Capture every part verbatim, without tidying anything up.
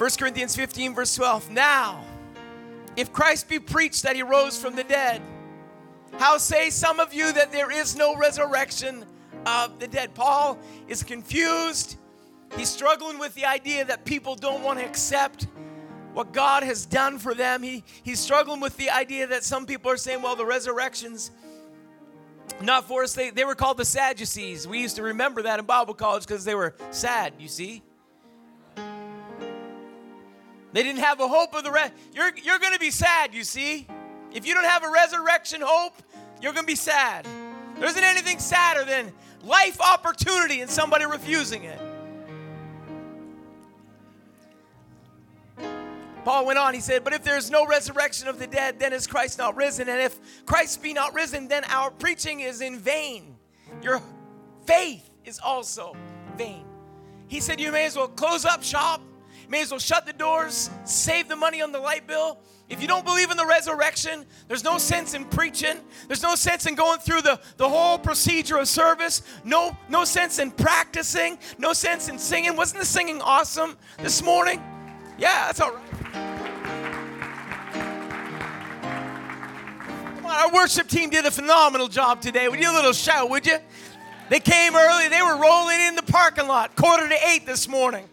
First Corinthians fifteen, verse twelve. Now, if Christ be preached that he rose from the dead, how say some of you that there is no resurrection of the dead? Paul is confused. He's struggling with the idea that people don't want to accept what God has done for them. He, he's struggling with the idea that some people are saying, well, the resurrection's not for us. They, they were called the Sadducees. We used to remember that in Bible college because they were sad, you see. They didn't have a hope of the rest. You're, you're going to be sad, you see. If you don't have a resurrection hope, you're going to be sad. There isn't anything sadder than life opportunity and somebody refusing it. Paul went on, he said, but if there is no resurrection of the dead, then is Christ not risen? And if Christ be not risen, then our preaching is in vain. Your faith is also vain. He said, you may as well close up shop. May as well shut the doors, save the money on the light bill. If you don't believe in the resurrection, there's no sense in preaching. There's no sense in going through the, the whole procedure of service. No, no sense in practicing. No sense in singing. Wasn't the singing awesome this morning? Yeah, that's all right. Come on, our worship team did a phenomenal job today. Would you do a little shout, would you? They came early. They were rolling in the parking lot, quarter to eight this morning.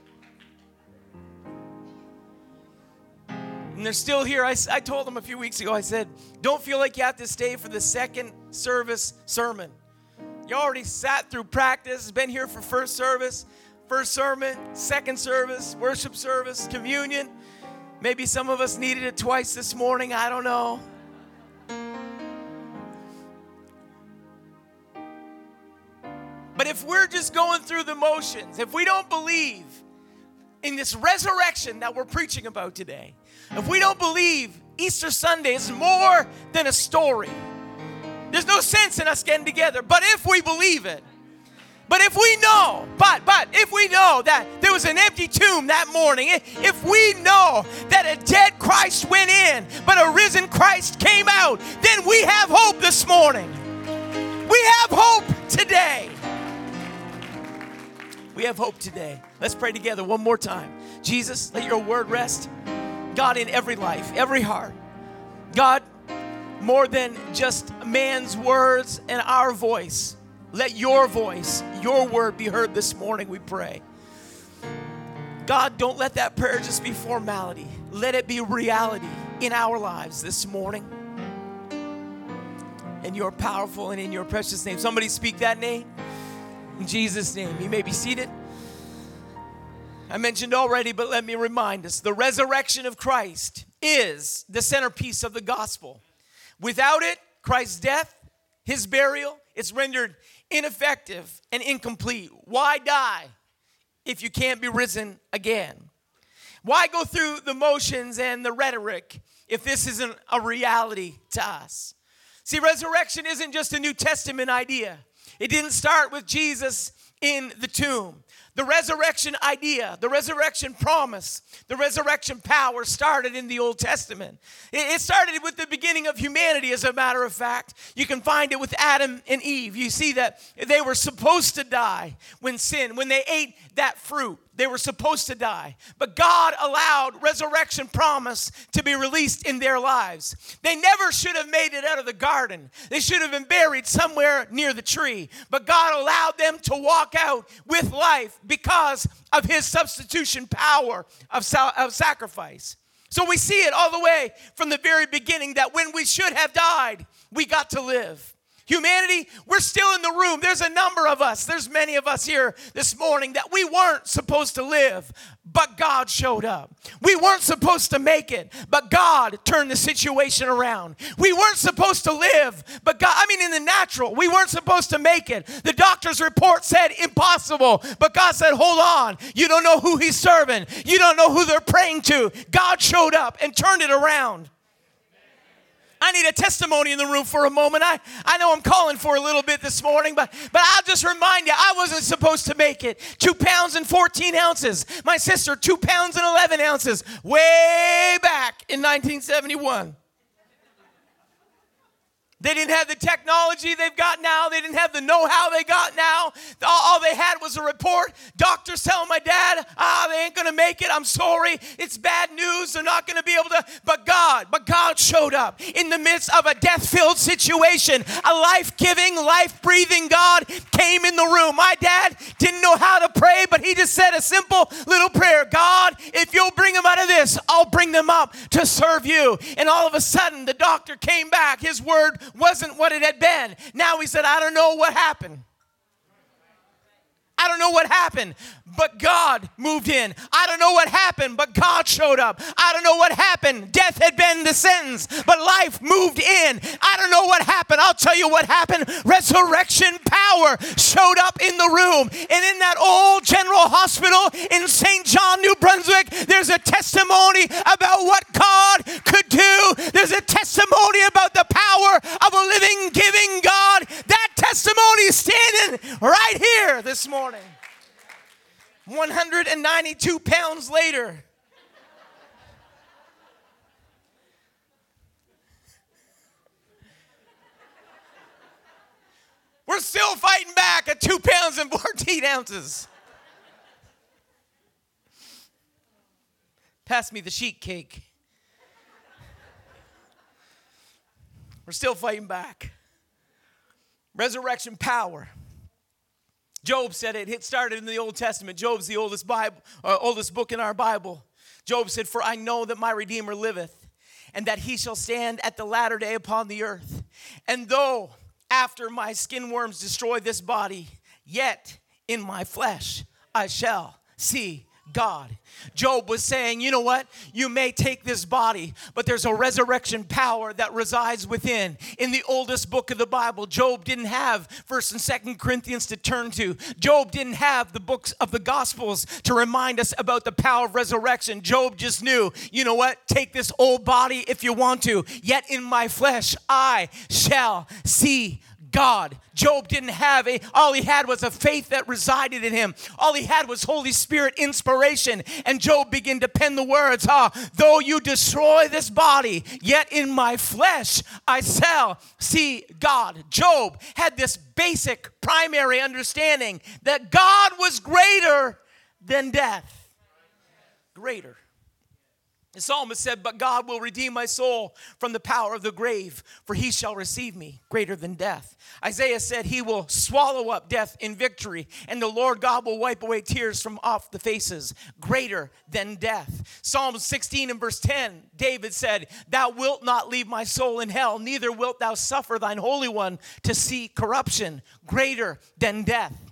And they're still here. I, I told them a few weeks ago, I said, don't feel like you have to stay for the second service sermon. You already sat through practice, been here for first service, first sermon, second service, worship service, communion. Maybe some of us needed it twice this morning. I don't know. But if we're just going through the motions, if we don't believe in this resurrection that we're preaching about today, if we don't believe Easter Sunday is more than a story, there's no sense in us getting together. But if we believe it, but if we know, but, but if we know that there was an empty tomb that morning, if we know that a dead Christ went in, but a risen Christ came out, then we have hope this morning. We have hope today. We have hope today. Let's pray together one more time. Jesus, let your word rest. God, in every life, every heart. God, more than just man's words and our voice, let your voice, your word be heard this morning, we pray. God, don't let that prayer just be formality. Let it be reality in our lives this morning. In your powerful and in your precious name. Somebody speak that name. In Jesus' name, you may be seated. I mentioned already, but let me remind us, the resurrection of Christ is the centerpiece of the gospel. Without it, Christ's death, his burial, it's rendered ineffective and incomplete. Why die if you can't be risen again? Why go through the motions and the rhetoric if this isn't a reality to us? See, resurrection isn't just a New Testament idea. It didn't start with Jesus in the tomb. The resurrection idea, the resurrection promise, the resurrection power started in the Old Testament. It started with the beginning of humanity, as a matter of fact. You can find it with Adam and Eve. You see that they were supposed to die when sin, when they ate that fruit. They were supposed to die. But God allowed resurrection promise to be released in their lives. They never should have made it out of the garden. They should have been buried somewhere near the tree. But God allowed them to walk out with life because of his substitution power of, sa- of sacrifice. So we see it all the way from the very beginning that when we should have died, we got to live. Humanity, we're still in the room. There's a number of us. There's many of us here this morning that we weren't supposed to live, but God showed up. We weren't supposed to make it, but God turned the situation around. We weren't supposed to live, but God, I mean in the natural, we weren't supposed to make it. The doctor's report said impossible, but God said, hold on. You don't know who he's serving. You don't know who they're praying to. God showed up and turned it around. I need a testimony in the room for a moment. I, I know I'm calling for a little bit this morning, but, but I'll just remind you, I wasn't supposed to make it. Two pounds and fourteen ounces. My sister, two pounds and eleven ounces, way back in nineteen seventy-one. They didn't have the technology they've got now. They didn't have the know-how they got now. All they had was a report. Doctors telling my dad, ah, they ain't going to make it. I'm sorry. It's bad news. They're not going to be able to. But God, but God showed up in the midst of a death-filled situation. A life-giving, life-breathing God came in the room. My dad didn't know how to pray, but he just said a simple little prayer. God, if you'll bring them out of this, I'll bring them up to serve you. And all of a sudden, the doctor came back. His word wasn't what it had been. Now he said, I don't know what happened. I don't know what happened, but God moved in. I don't know what happened, but God showed up. I don't know what happened. Death had been the sentence, but life moved in. I don't know what happened. I'll tell you what happened. Resurrection power showed up in the room. And in that old general hospital in Saint John, New Brunswick, there's a testimony about what God could do. There's a testimony about the power of a living, giving God. That testimony is standing right here this morning. one hundred ninety-two pounds later. We're still fighting back at two pounds and fourteen ounces. Pass me the sheet cake. We're still fighting back. Resurrection power. Job said it. It started in the Old Testament. Job's the oldest Bible, uh, oldest book in our Bible. Job said, "For I know that my Redeemer liveth, and that he shall stand at the latter day upon the earth. And though after my skin worms destroy this body, yet in my flesh I shall see God." Job was saying, you know what? You may take this body, but there's a resurrection power that resides within. In the oldest book of the Bible, Job didn't have First and Second Corinthians to turn to. Job didn't have the books of the Gospels to remind us about the power of resurrection. Job just knew, you know what? Take this old body if you want to, yet in my flesh I shall see God. Job didn't have a, all he had was a faith that resided in him. All he had was Holy Spirit inspiration. And Job began to pen the words, ah, though you destroy this body, yet in my flesh I shall see God. Job had this basic primary understanding that God was greater than death. Greater. The psalmist said, but God will redeem my soul from the power of the grave, for he shall receive me greater than death. Isaiah said he will swallow up death in victory, and the Lord God will wipe away tears from off the faces, greater than death. Psalm sixteen and verse ten, David said, thou wilt not leave my soul in hell, neither wilt thou suffer thine Holy One to see corruption, greater than death.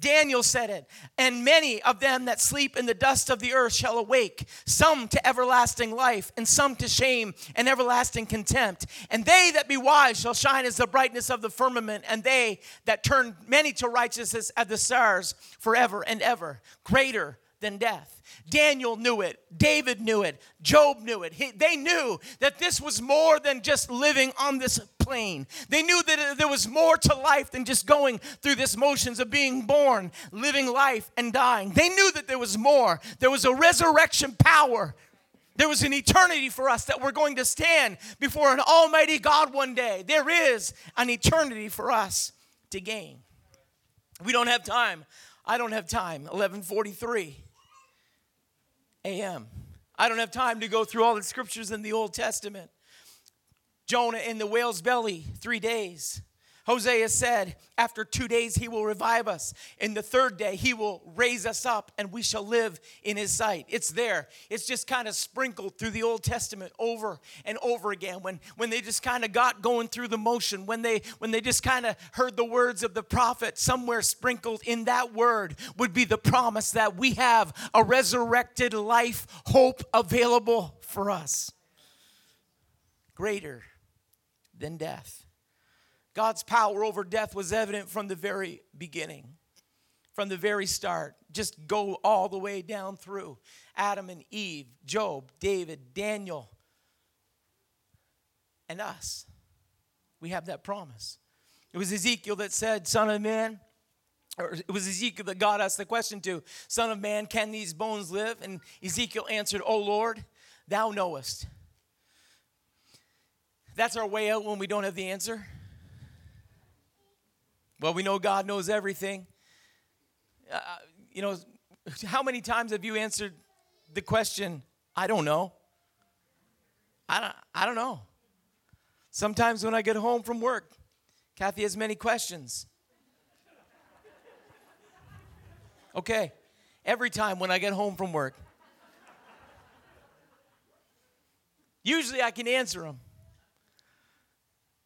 Daniel said it, and many of them that sleep in the dust of the earth shall awake, some to everlasting life, and some to shame and everlasting contempt. And they that be wise shall shine as the brightness of the firmament, and they that turn many to righteousness as the stars forever and ever, greater than death. Daniel knew it. David knew it. Job knew it. He, they knew that this was more than just living on this plane. They knew that there was more to life than just going through this motions of being born, living life, and dying. They knew that there was more. There was a resurrection power. There was an eternity for us that we're going to stand before an almighty God one day. There is an eternity for us to gain. We don't have time. I don't have time. eleven forty-three a.m. I don't have time to go through all the scriptures in the Old Testament. Jonah in the whale's belly, three days. Hosea said, after two days he will revive us. In the third day he will raise us up and we shall live in his sight. It's there. It's just kind of sprinkled through the Old Testament over and over again. When, when they just kind of got going through the motion, when they, when they just kind of heard the words of the prophet, somewhere sprinkled in that word would be the promise that we have a resurrected life, hope available for us. Greater than death. God's power over death was evident from the very beginning, from the very start. Just go all the way down through Adam and Eve, Job, David, Daniel, and us. We have that promise. It was Ezekiel that said, Son of Man, or it was Ezekiel that God asked the question to, Son of Man, can these bones live? And Ezekiel answered, O Lord, thou knowest. That's our way out when we don't have the answer. Well, we know God knows everything. Uh, you know, how many times have you answered the question, I don't know? I don't, I don't know. Sometimes when I get home from work, Kathy has many questions. Okay, every time when I get home from work. Usually I can answer them.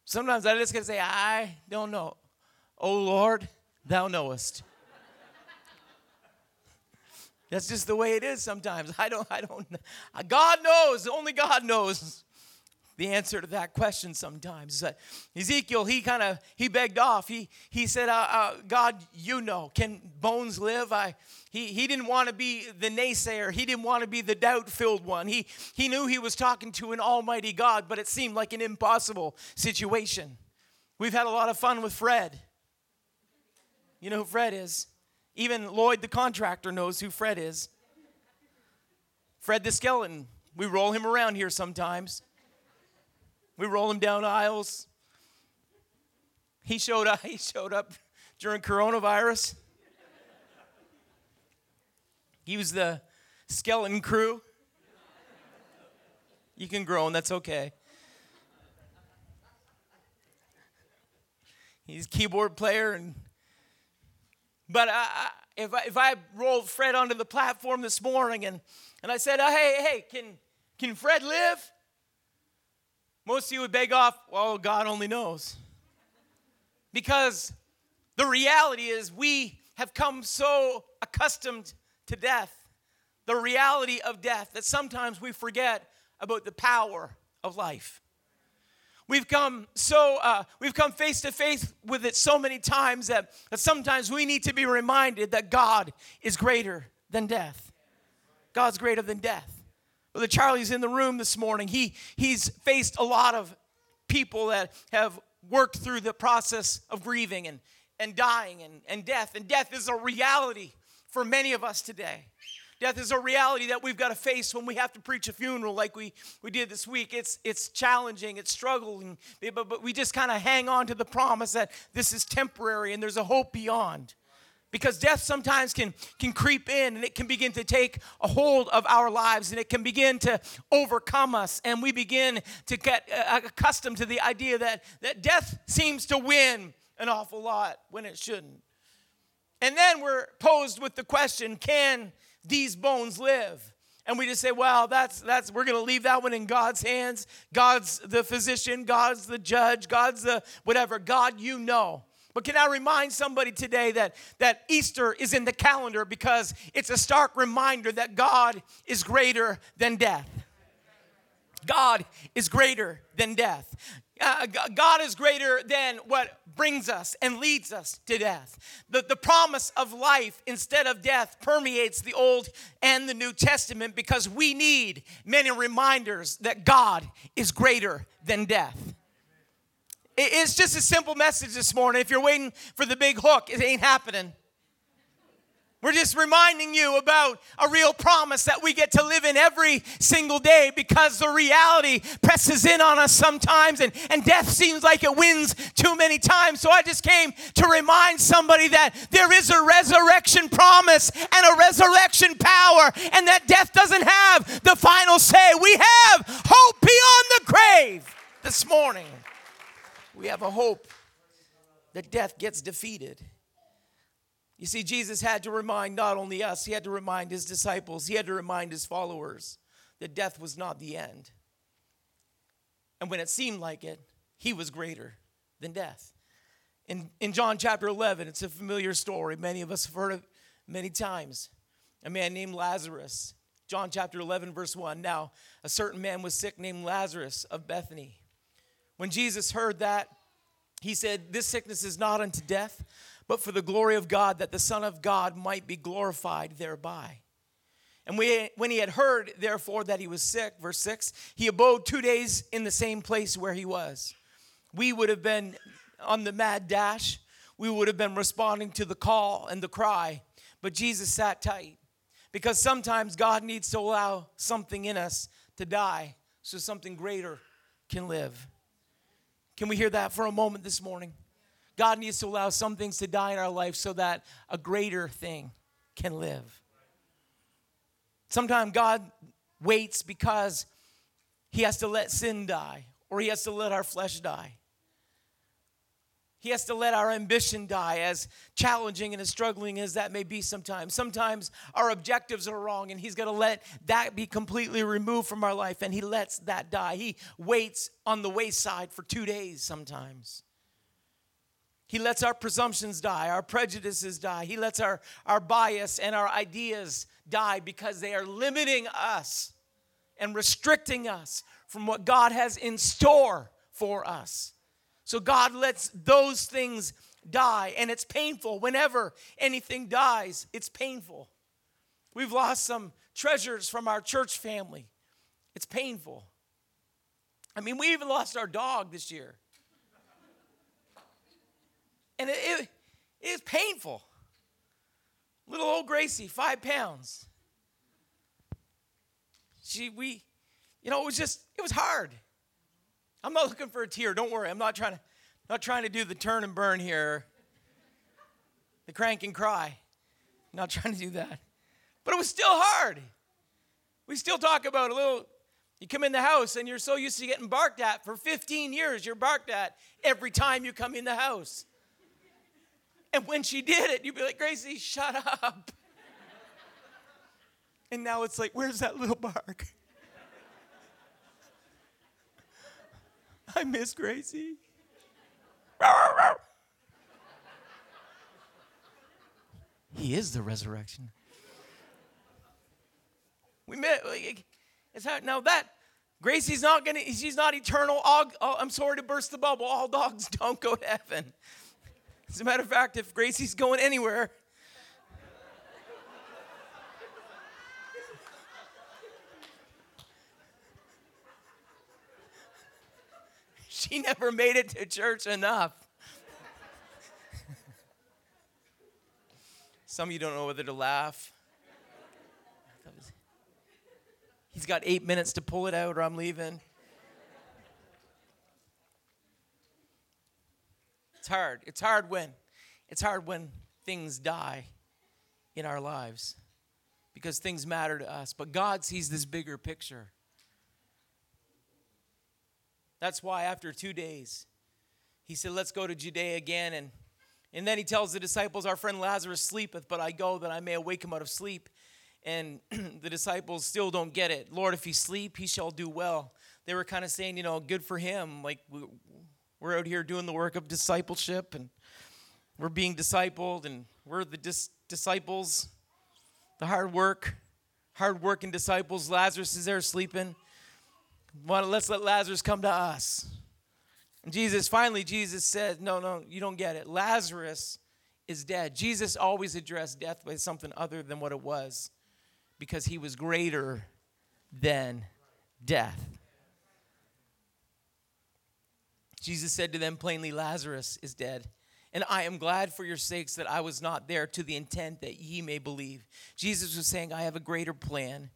Sometimes I just gotta say, I don't know. Oh, Lord, thou knowest. That's just the way it is sometimes. I don't, I don't, God knows, only God knows the answer to that question sometimes. Uh, Ezekiel, he kind of, he begged off. He he said, uh, uh, God, you know, can bones live? I He he didn't want to be the naysayer. He didn't want to be the doubt-filled one. He He knew he was talking to an almighty God, but it seemed like an impossible situation. We've had a lot of fun with Fred. You know who Fred is? Even Lloyd, the contractor, knows who Fred is. Fred the skeleton. We roll him around here sometimes. We roll him down aisles. He showed up, he showed up during coronavirus. He was the skeleton crew. You can groan, that's okay. He's a keyboard player and But I, if I, if I rolled Fred onto the platform this morning and, and I said, hey, hey, can can Fred live? Most of you would beg off, well, God only knows. Because the reality is we have come so accustomed to death, the reality of death, that sometimes we forget about the power of life. We've come so uh, we've come face to face with it so many times that, that sometimes we need to be reminded that God is greater than death. God's greater than death. Brother Charlie's in the room this morning. He he's faced a lot of people that have worked through the process of grieving and, and dying and, and death. And death is a reality for many of us today. Death is a reality that we've got to face when we have to preach a funeral like we, we did this week. It's it's challenging, it's struggling, but, but we just kind of hang on to the promise that this is temporary and there's a hope beyond. Because death sometimes can, can creep in and it can begin to take a hold of our lives and it can begin to overcome us. And we begin to get accustomed to the idea that, that death seems to win an awful lot when it shouldn't. And then we're posed with the question, can these bones live? And we just say, well, that's that's we're going to leave that one in God's hands. God's the physician. God's the judge. God's the whatever. God, you know. But can I remind somebody today that, that Easter is in the calendar because it's a stark reminder that God is greater than death. God is greater than death. Uh, God is greater than what brings us and leads us to death. The, the promise of life instead of death permeates the Old and the New Testament because we need many reminders that God is greater than death. It, it's just a simple message this morning. If you're waiting for the big hook, it ain't happening. We're just reminding you about a real promise that we get to live in every single day because the reality presses in on us sometimes and, and death seems like it wins too many times. So I just came to remind somebody that there is a resurrection promise and a resurrection power and that death doesn't have the final say. We have hope beyond the grave this morning. We have a hope that death gets defeated. You see, Jesus had to remind not only us, he had to remind his disciples, he had to remind his followers that death was not the end. And when it seemed like it, he was greater than death. In, in John chapter eleven, it's a familiar story. Many of us have heard it many times. A man named Lazarus. John chapter eleven, verse one. Now, a certain man was sick named Lazarus of Bethany. When Jesus heard that, he said, this sickness is not unto death, but for the glory of God, that the Son of God might be glorified thereby. And we, when he had heard, therefore, that he was sick, verse six, he abode two days in the same place where he was. We would have been on the mad dash. We would have been responding to the call and the cry. But Jesus sat tight because sometimes God needs to allow something in us to die so something greater can live. Can we hear that for a moment this morning? God needs to allow some things to die in our life so that a greater thing can live. Sometimes God waits because he has to let sin die, or he has to let our flesh die. He has to let our ambition die, as challenging and as struggling as that may be sometimes. Sometimes our objectives are wrong, and he's going to let that be completely removed from our life, and he lets that die. He waits on the wayside for two days sometimes. He lets our presumptions die, our prejudices die. He lets our, our bias and our ideas die because they are limiting us and restricting us from what God has in store for us. So God lets those things die, and it's painful. Whenever anything dies, it's painful. We've lost some treasures from our church family. It's painful. I mean, we even lost our dog this year. And it, it, it is painful. Little old Gracie, five pounds. She, we, you know, it was just, it was hard. I'm not looking for a tear. Don't worry. I'm not trying to, not trying to do the turn and burn here, the crank and cry. I'm not trying to do that. But it was still hard. We still talk about a little. You come in the house and you're so used to getting barked at for fifteen years. You're barked at every time you come in the house. And when she did it, you'd be like, Gracie, shut up. And now it's like, where's that little bark? I miss Gracie. He is the resurrection. We met. It's how, now that Gracie's not gonna. She's not eternal. All, all, I'm sorry to burst the bubble. All dogs don't go to heaven. As a matter of fact, if Gracie's going anywhere, she never made it to church enough. Some of you don't know whether to laugh. He's got eight minutes to pull it out, or I'm leaving. It's hard. It's hard when, it's hard when things die in our lives, because things matter to us. But God sees this bigger picture. That's why after two days, he said, let's go to Judea again. And, and then he tells the disciples, our friend Lazarus sleepeth, but I go that I may awake him out of sleep. And the disciples still don't get it. Lord, if he sleep, he shall do well. They were kind of saying, you know, good for him. Like, we, We're out here doing the work of discipleship, and we're being discipled, and we're the dis- disciples, the hard work, hard working disciples. Lazarus is there sleeping. Let's let Lazarus come to us. And Jesus, finally, Jesus said, no, no, you don't get it. Lazarus is dead. Jesus always addressed death by something other than what it was, because he was greater than death. Jesus said to them plainly, Lazarus is dead, and I am glad for your sakes that I was not there, to the intent that ye may believe. Jesus was saying, I have a greater plan.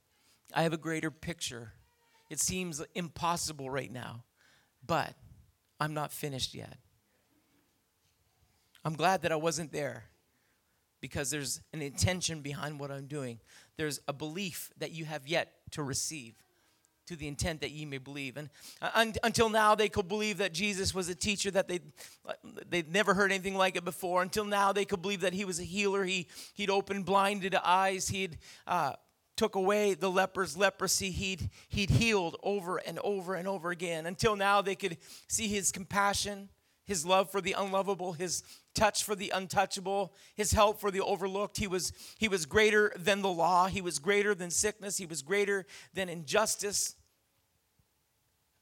I have a greater picture. It seems impossible right now, but I'm not finished yet. I'm glad that I wasn't there, because there's an intention behind what I'm doing. There's a belief that you have yet to receive, to the intent that ye may believe. And un- until now, they could believe that Jesus was a teacher, that they they'd never heard anything like it before. Until now, they could believe that he was a healer. He he'd opened blinded eyes. He'd uh, took away the leper's leprosy. He'd he'd healed over and over and over again. Until now, they could see his compassion, his love for the unlovable, his touch for the untouchable, his help for the overlooked. He was he was greater than the law. He was greater than sickness. He was greater than injustice.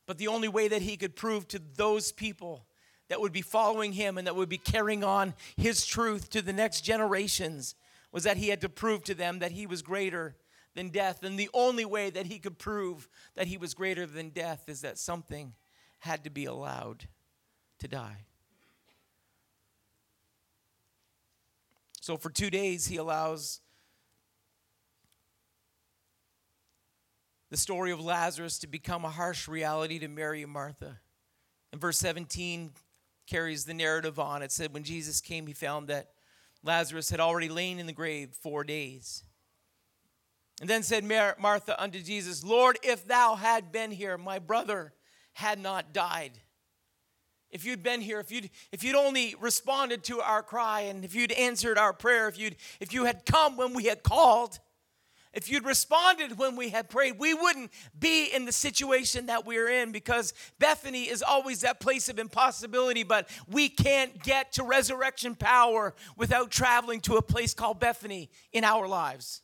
But the only way that he could prove to those people that would be following him and that would be carrying on his truth to the next generations was that he had to prove to them that he was greater than death. And the only way that he could prove that he was greater than death is that something had to be allowed to die. So for two days, he allows the story of Lazarus to become a harsh reality to Mary and Martha. And verse seventeen carries the narrative on. It said, when Jesus came, he found that Lazarus had already lain in the grave four days. And then said Martha unto Jesus, Lord, if thou had been here, my brother had not died. If you'd been here, if you'd, if you'd only responded to our cry, and if you'd answered our prayer, if you'd, if you had come when we had called, if you'd responded when we had prayed, we wouldn't be in the situation that we're in, because Bethany is always that place of impossibility, but we can't get to resurrection power without traveling to a place called Bethany in our lives.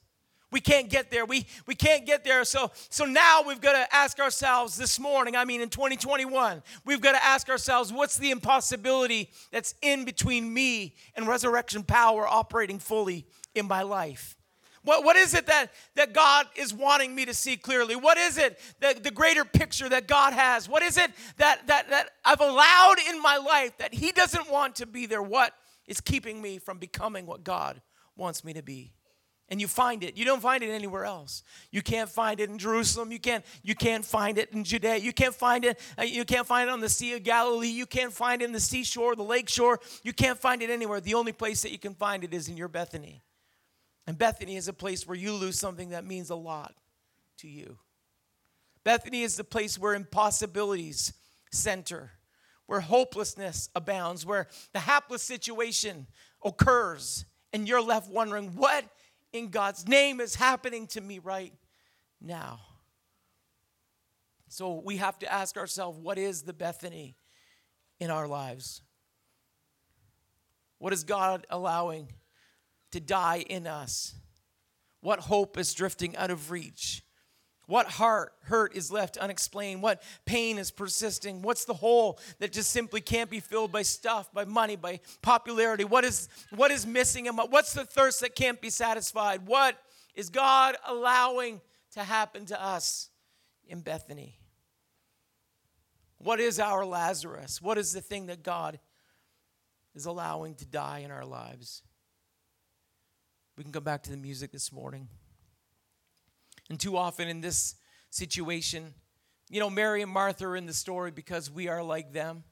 We can't get there. We we can't get there. So, so now we've got to ask ourselves this morning, I mean in twenty twenty-one, we've got to ask ourselves, what's the impossibility that's in between me and resurrection power operating fully in my life? What, what is it that, that God is wanting me to see clearly? What is it, that the greater picture that God has? What is it that, that, that I've allowed in my life that he doesn't want to be there? What is keeping me from becoming what God wants me to be? And you find it. You don't find it anywhere else. You can't find it in Jerusalem. You can't, you can't find it in Judea. You can't find it. You can't find it on the Sea of Galilee. You can't find it in the seashore, the lakeshore. You can't find it anywhere. The only place that you can find it is in your Bethany. And Bethany is a place where you lose something that means a lot to you. Bethany is the place where impossibilities center, where hopelessness abounds, where the hapless situation occurs, and you're left wondering, what in God's name is happening to me right now? So we have to ask ourselves, what is the Bethany in our lives? What is God allowing to die in us? What hope is drifting out of reach? What heart hurt is left unexplained? What pain is persisting? What's the hole that just simply can't be filled by stuff, by money, by popularity? What is what is missing? And what's the thirst that can't be satisfied? What is God allowing to happen to us in Bethany? What is our Lazarus? What is the thing that God is allowing to die in our lives? We can go back to the music this morning. And too often in this situation, you know, Mary and Martha are in the story because we are like them.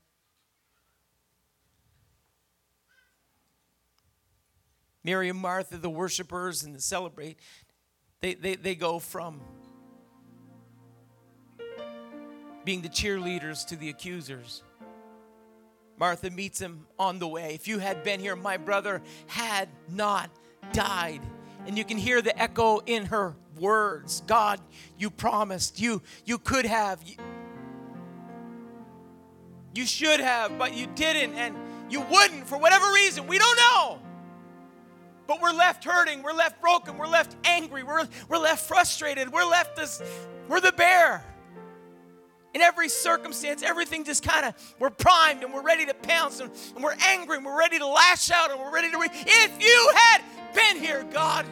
Mary and Martha, the worshipers and the celebrate, they, they, they go from being the cheerleaders to the accusers. Martha meets him on the way. If you had been here, my brother had not died. And you can hear the echo in her words. God, you promised. You you could have. You, you should have, but you didn't. And you wouldn't for whatever reason. We don't know. But we're left hurting. We're left broken. We're left angry. We're, we're left frustrated. We're left this. We're the bear. In every circumstance, everything just kind of, we're primed and we're ready to pounce, and, and we're angry and we're ready to lash out and we're ready to, re- if you had been here, God,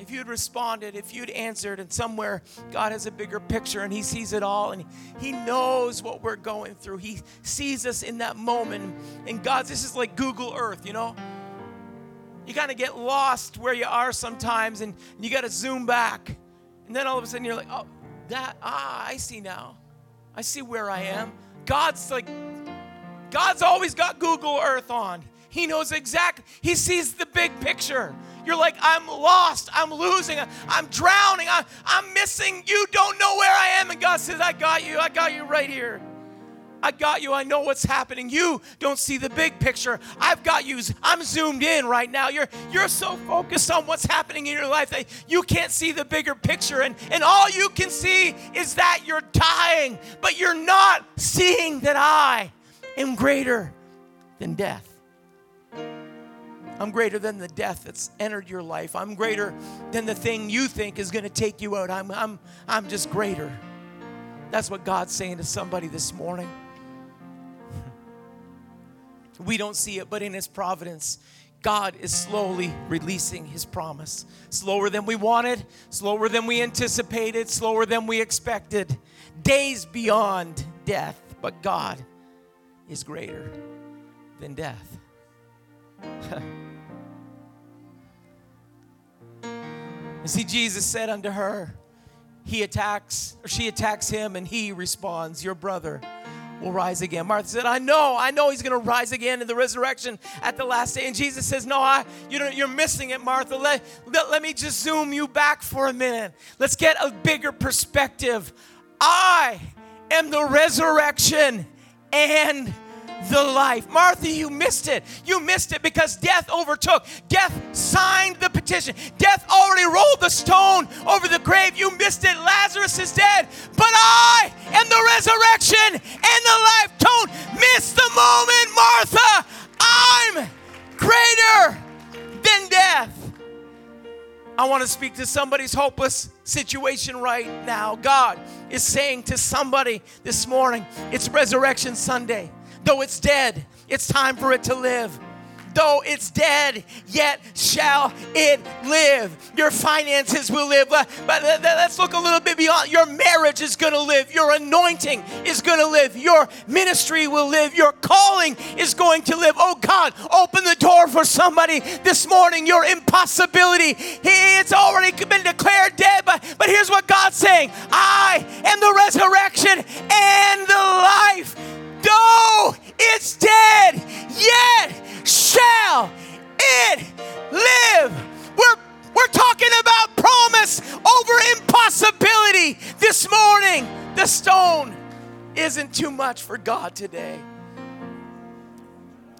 if you'd responded, if you'd answered, and somewhere God has a bigger picture and he sees it all and he knows what we're going through. He sees us in that moment. And God, this is like Google Earth, you know? You kind of get lost where you are sometimes and you got to zoom back. And then all of a sudden you're like, oh, that, ah, I see now. I see where I am. God's like, God's always got Google Earth on. He knows exactly, he sees the big picture. You're like, I'm lost, I'm losing, I'm drowning, I, I'm missing, you don't know where I am. And God says, I got you, I got you right here. I got you, I know what's happening. You don't see the big picture. I've got you, I'm zoomed in right now. You're you're so focused on what's happening in your life that you can't see the bigger picture. And, and all you can see is that you're dying, but you're not seeing that I am greater than death. I'm greater than the death that's entered your life. I'm greater than the thing you think is going to take you out. I'm, I'm, I'm just greater. That's what God's saying to somebody this morning. We don't see it, but in his providence, God is slowly releasing his promise. Slower than we wanted, slower than we anticipated, slower than we expected. Days beyond death, but God is greater than death. You see, Jesus said unto her, he attacks, or she attacks him, and he responds, your brother will rise again. Martha said, I know, I know he's going to rise again in the resurrection at the last day. And Jesus says, no, I, you know, you're missing it, Martha. Let, let, let me just zoom you back for a minute. Let's get a bigger perspective. I am the resurrection and the life. Martha, you missed it. You missed it because death overtook. Death signed the petition. Death already rolled the stone over the grave. You missed it. Lazarus is dead. But I am the resurrection and the life. Don't miss the moment, Martha. I'm greater than death. I want to speak to somebody's hopeless situation right now. God is saying to somebody this morning, it's Resurrection Sunday. Though it's dead, it's time for it to live. Though it's dead, yet shall it live. Your finances will live. But let's look a little bit beyond. Your marriage is going to live. Your anointing is going to live. Your ministry will live. Your calling is going to live. Oh God, open the door for somebody this morning. Your impossibility, it's already been declared dead. But, but here's what God's saying. I am the resurrection and the life. Though it's dead, yet shall it live. We're, we're talking about promise over impossibility this morning. The stone isn't too much for God today.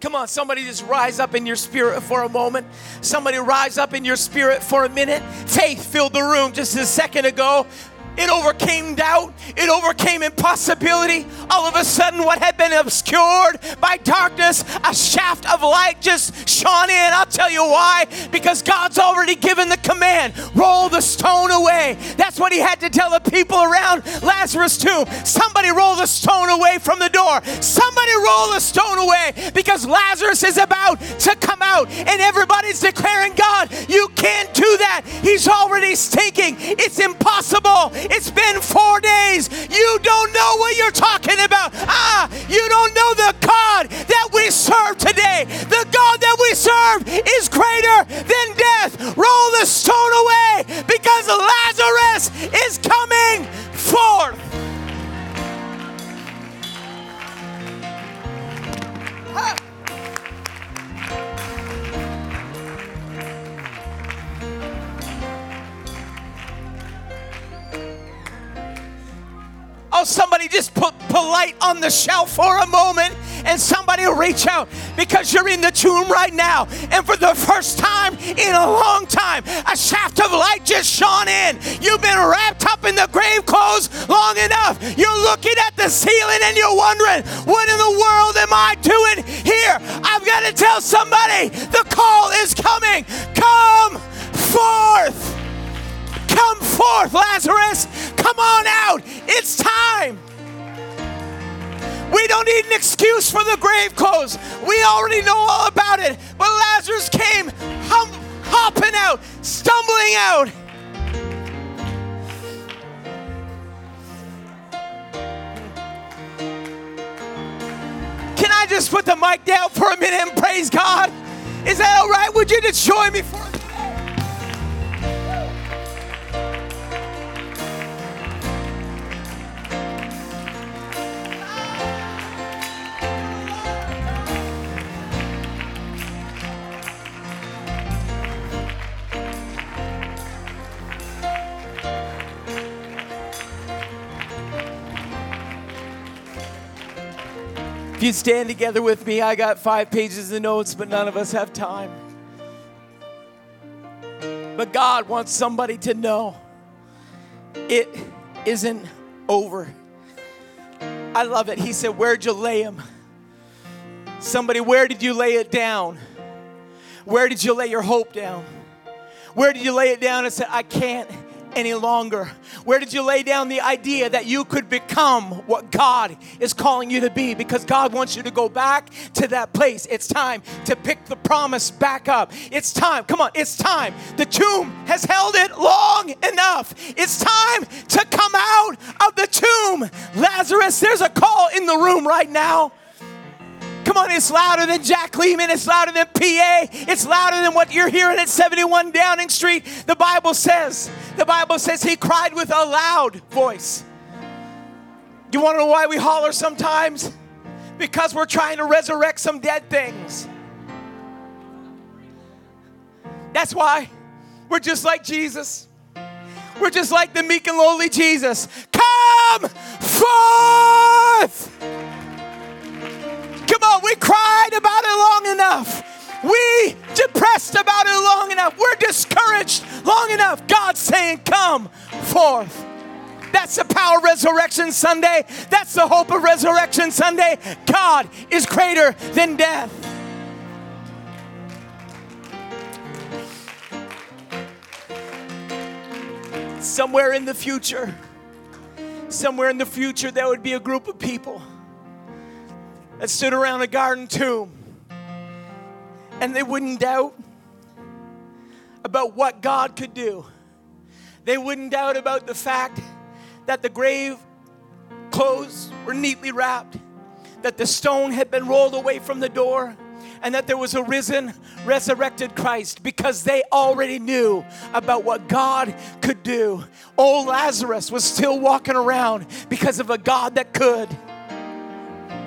Come on, somebody just rise up in your spirit for a moment. Somebody rise up in your spirit for a minute. Faith filled the room just a second ago. It overcame doubt. It overcame impossibility. All of a sudden, what had been obscured by darkness, a shaft of light just shone in. I'll tell you why. Because God's already given the command. Roll the stone away. That's what he had to tell the people around Lazarus' tomb. Somebody roll the stone away from the door. Somebody roll the stone away. Because Lazarus is about to come out. And everybody's declaring, God, you can't do that. He's already stinking. It's impossible. It's been four days. You don't know what you're talking about. Ah, you don't know the God that we serve today. The God that we serve is greater than death. Roll the stone away because Lazarus is coming forth. Ah. Oh, somebody just put polite on the shelf for a moment and somebody reach out because you're in the tomb right now. And for the first time in a long time, a shaft of light just shone in. You've been wrapped up in the grave clothes long enough. You're looking at the ceiling and you're wondering, what in the world am I doing here? I've got to tell somebody the call is coming. Come forth. Come forth, Lazarus. Come on out. It's time. We don't need an excuse for the grave clothes. We already know all about it. But Lazarus came hum- hopping out, stumbling out. Can I just put the mic down for a minute and praise God? Is that all right? Would you just join me for a minute? If you stand together with me, I got five pages of notes, but none of us have time. But God wants somebody to know it isn't over. I love it. He said, where'd you lay him? Somebody, where did you lay it down? Where did you lay your hope down? Where did you lay it down and say, I can't any longer? Where did you lay down the idea that you could become what God is calling you to be? Because God wants you to go back to that place. It's time to pick the promise back up. It's time. Come on. It's time. The tomb has held it long enough. It's time to come out of the tomb. Lazarus, there's a call in the room right now. Come on, it's louder than Jack Lehman. It's louder than P A. It's louder than what you're hearing at seventy-one Downing Street. The Bible says, the Bible says he cried with a loud voice. You want to know why we holler sometimes? Because we're trying to resurrect some dead things. That's why we're just like Jesus. We're just like the meek and lowly Jesus. Come forth! Come on, we cried about it long enough. We depressed about it long enough. We're discouraged long enough. God's saying, come forth. That's the power of Resurrection Sunday. That's the hope of Resurrection Sunday. God is greater than death. Somewhere in the future, somewhere in the future, there would be a group of people that stood around a garden tomb, and they wouldn't doubt about what God could do. They wouldn't doubt about the fact that the grave clothes were neatly wrapped, that the stone had been rolled away from the door, and that there was a risen, resurrected Christ, because they already knew about what God could do. Old Lazarus was still walking around because of a God that could.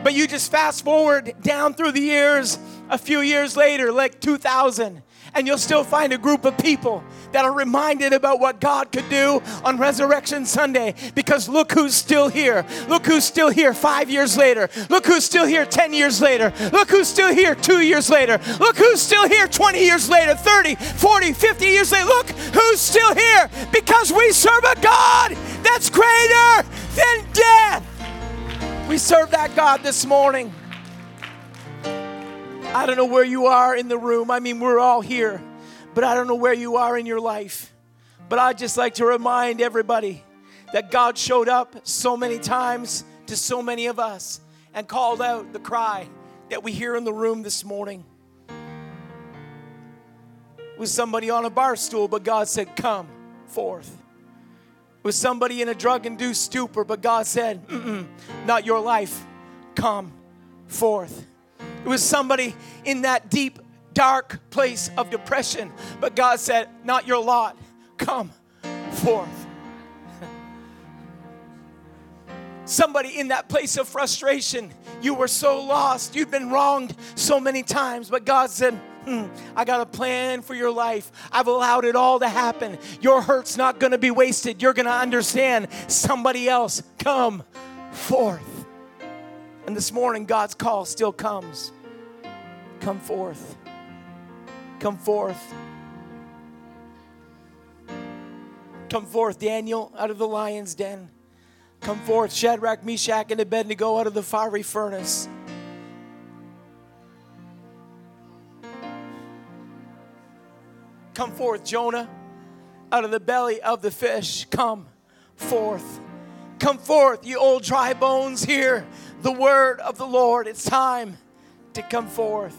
But you just fast forward down through the years, a few years later, like two thousand, and you'll still find a group of people that are reminded about what God could do on Resurrection Sunday. Because look who's still here. Look who's still here five years later. Look who's still here ten years later. Look who's still here two years later. Look who's still here twenty years later, thirty, forty, fifty years later. Look who's still here, because we serve a God that's greater than death. We serve that God this morning. I don't know where you are in the room. I mean, we're all here. But I don't know where you are in your life. But I'd just like to remind everybody that God showed up so many times to so many of us and called out the cry that we hear in the room this morning. It was somebody on a bar stool, but God said, come forth. It was somebody in a drug-induced stupor, but God said, mm-mm, not your life, come forth. It was somebody in that deep, dark place of depression, but God said, not your lot, come forth. Somebody in that place of frustration, you were so lost, you've been wronged so many times, but God said, hmm, I got a plan for your life. I've allowed it all to happen. Your hurt's not going to be wasted. You're going to understand somebody else. Come forth. And this morning, God's call still comes. Come forth. Come forth. Come forth, Daniel, out of the lion's den. Come forth, Shadrach, Meshach, and Abednego, out of the fiery furnace. Come forth, Jonah, out of the belly of the fish. Come forth. Come forth, you old dry bones, hear the word of the Lord. It's time to come forth.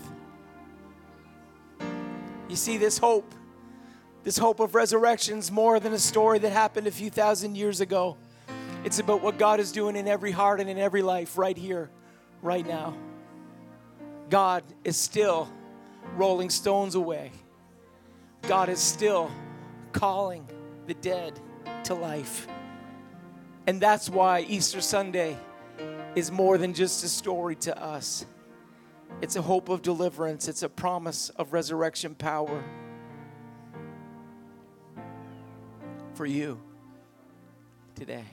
You see, this hope, this hope of resurrection is more than a story that happened a few thousand years ago. It's about what God is doing in every heart and in every life right here, right now. God is still rolling stones away. God is still calling the dead to life. And that's why Easter Sunday is more than just a story to us. It's a hope of deliverance. It's a promise of resurrection power for you today.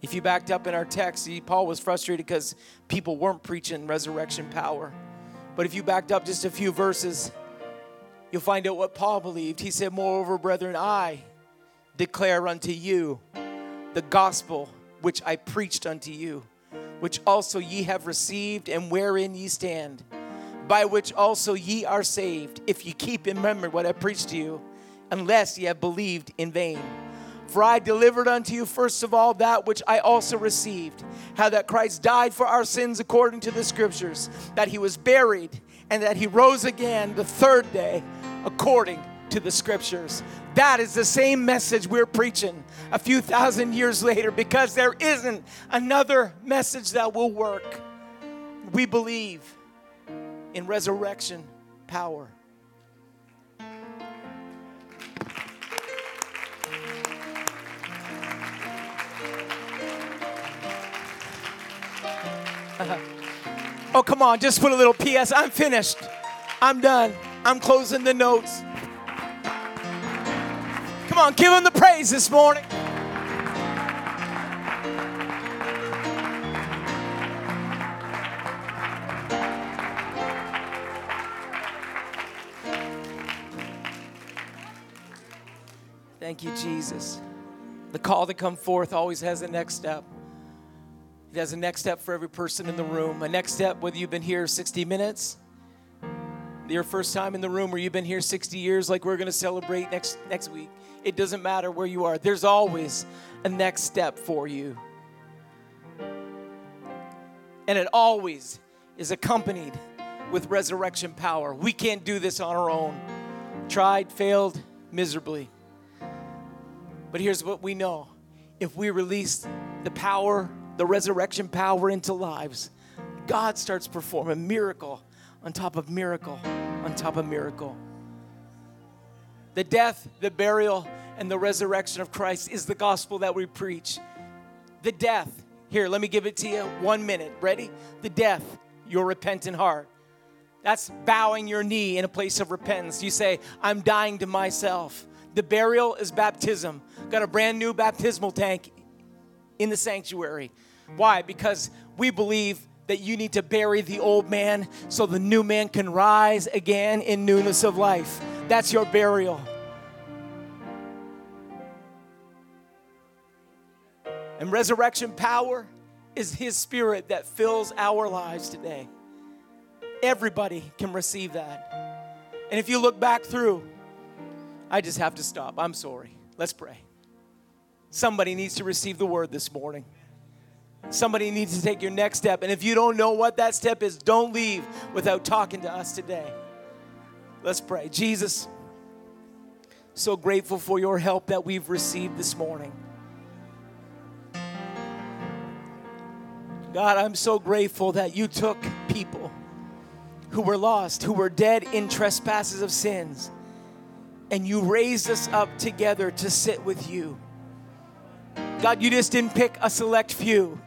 If you backed up in our text, see, Paul was frustrated because people weren't preaching resurrection power. But if you backed up just a few verses, you'll find out what Paul believed. He said, moreover, brethren, I declare unto you the gospel which I preached unto you, which also ye have received and wherein ye stand, by which also ye are saved, if ye keep in memory what I preached to you, unless ye have believed in vain. For I delivered unto you first of all that which I also received, how that Christ died for our sins according to the Scriptures, that he was buried, and that he rose again the third day according to the Scriptures. That is the same message we're preaching a few thousand years later, because there isn't another message that will work. We believe in resurrection power. Oh, come on. Just put a little P S I'm finished. I'm done. I'm closing the notes. Come on. Give him the praise this morning. Thank you, Jesus. The call to come forth always has a next step. It has a next step for every person in the room. A next step, whether you've been here sixty minutes, your first time in the room, or you've been here sixty years, like we're going to celebrate next, next week. It doesn't matter where you are. There's always a next step for you. And it always is accompanied with resurrection power. We can't do this on our own. Tried, failed, miserably. But here's what we know. If we release the power, the resurrection power into lives, God starts performing miracle on top of miracle on top of miracle. The death, the burial, and the resurrection of Christ is the gospel that we preach. The death, here, let me give it to you one minute. Ready? The death, your repentant heart. That's bowing your knee in a place of repentance. You say, I'm dying to myself. The burial is baptism. Got a brand new baptismal tank in the sanctuary. Why? Because we believe that you need to bury the old man so the new man can rise again in newness of life. That's your burial. And resurrection power is his spirit that fills our lives today. Everybody can receive that. And if you look back through, I just have to stop. I'm sorry. Let's pray. Somebody needs to receive the word this morning. Somebody needs to take your next step. And if you don't know what that step is, don't leave without talking to us today. Let's pray. Jesus, so grateful for your help that we've received this morning. God, I'm so grateful that you took people who were lost, who were dead in trespasses of sins, and you raised us up together to sit with you. God, you just didn't pick a select few.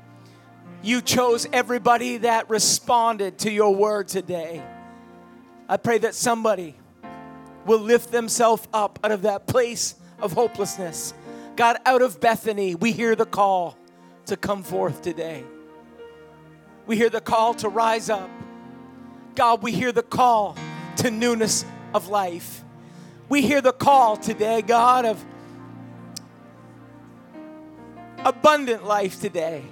You chose everybody that responded to your word today. I pray that somebody will lift themselves up out of that place of hopelessness. God, out of Bethany, we hear the call to come forth today. We hear the call to rise up. God, we hear the call to newness of life. We hear the call today, God, of abundant life today.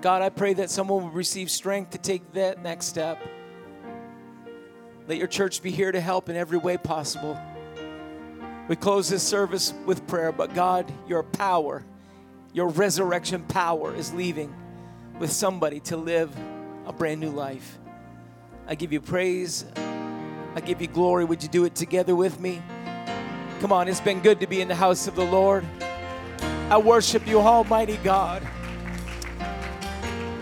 God, I pray that someone will receive strength to take that next step. Let your church be here to help in every way possible. We close this service with prayer, but God, your power, your resurrection power is leaving with somebody to live a brand new life. I give you praise. I give you glory. Would you do it together with me? Come on, it's been good to be in the house of the Lord. I worship you, Almighty God.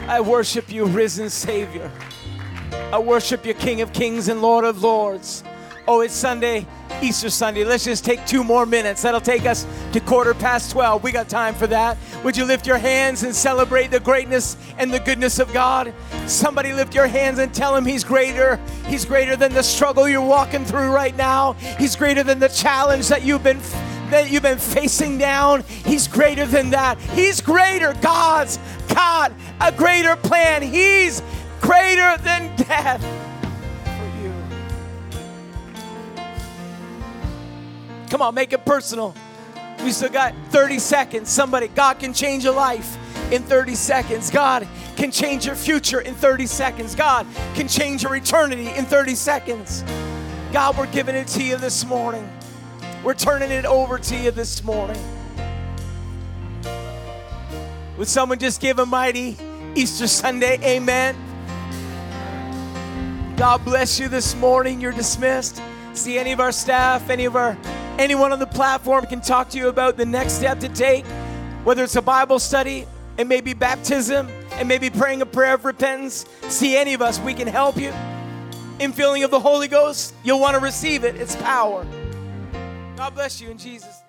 I worship you, risen Savior. I worship you, King of Kings and Lord of Lords. Oh, it's Sunday, Easter Sunday. Let's just take two more minutes. That'll take us to quarter past twelve. We got time for that. Would you lift your hands and celebrate the greatness and the goodness of God? Somebody lift your hands and tell him he's greater. He's greater than the struggle you're walking through right now. He's greater than the challenge that you've been that you've been facing down. He's greater than that. He's greater. God's got a greater plan. He's greater than death. Come on, make it personal. We still got thirty seconds. Somebody, God can change your life in thirty seconds. God can change your future in thirty seconds. God can change your eternity in thirty seconds. God, we're giving it to you this morning. We're turning it over to you this morning. Would someone just give a mighty Easter Sunday amen? God bless you this morning. You're dismissed. See any of our staff, any of our anyone on the platform can talk to you about the next step to take, whether it's a Bible study, it may be baptism, it may be praying a prayer of repentance. See any of us, we can help you. Infilling of the Holy Ghost, you'll want to receive it. It's power. God bless you in Jesus' name.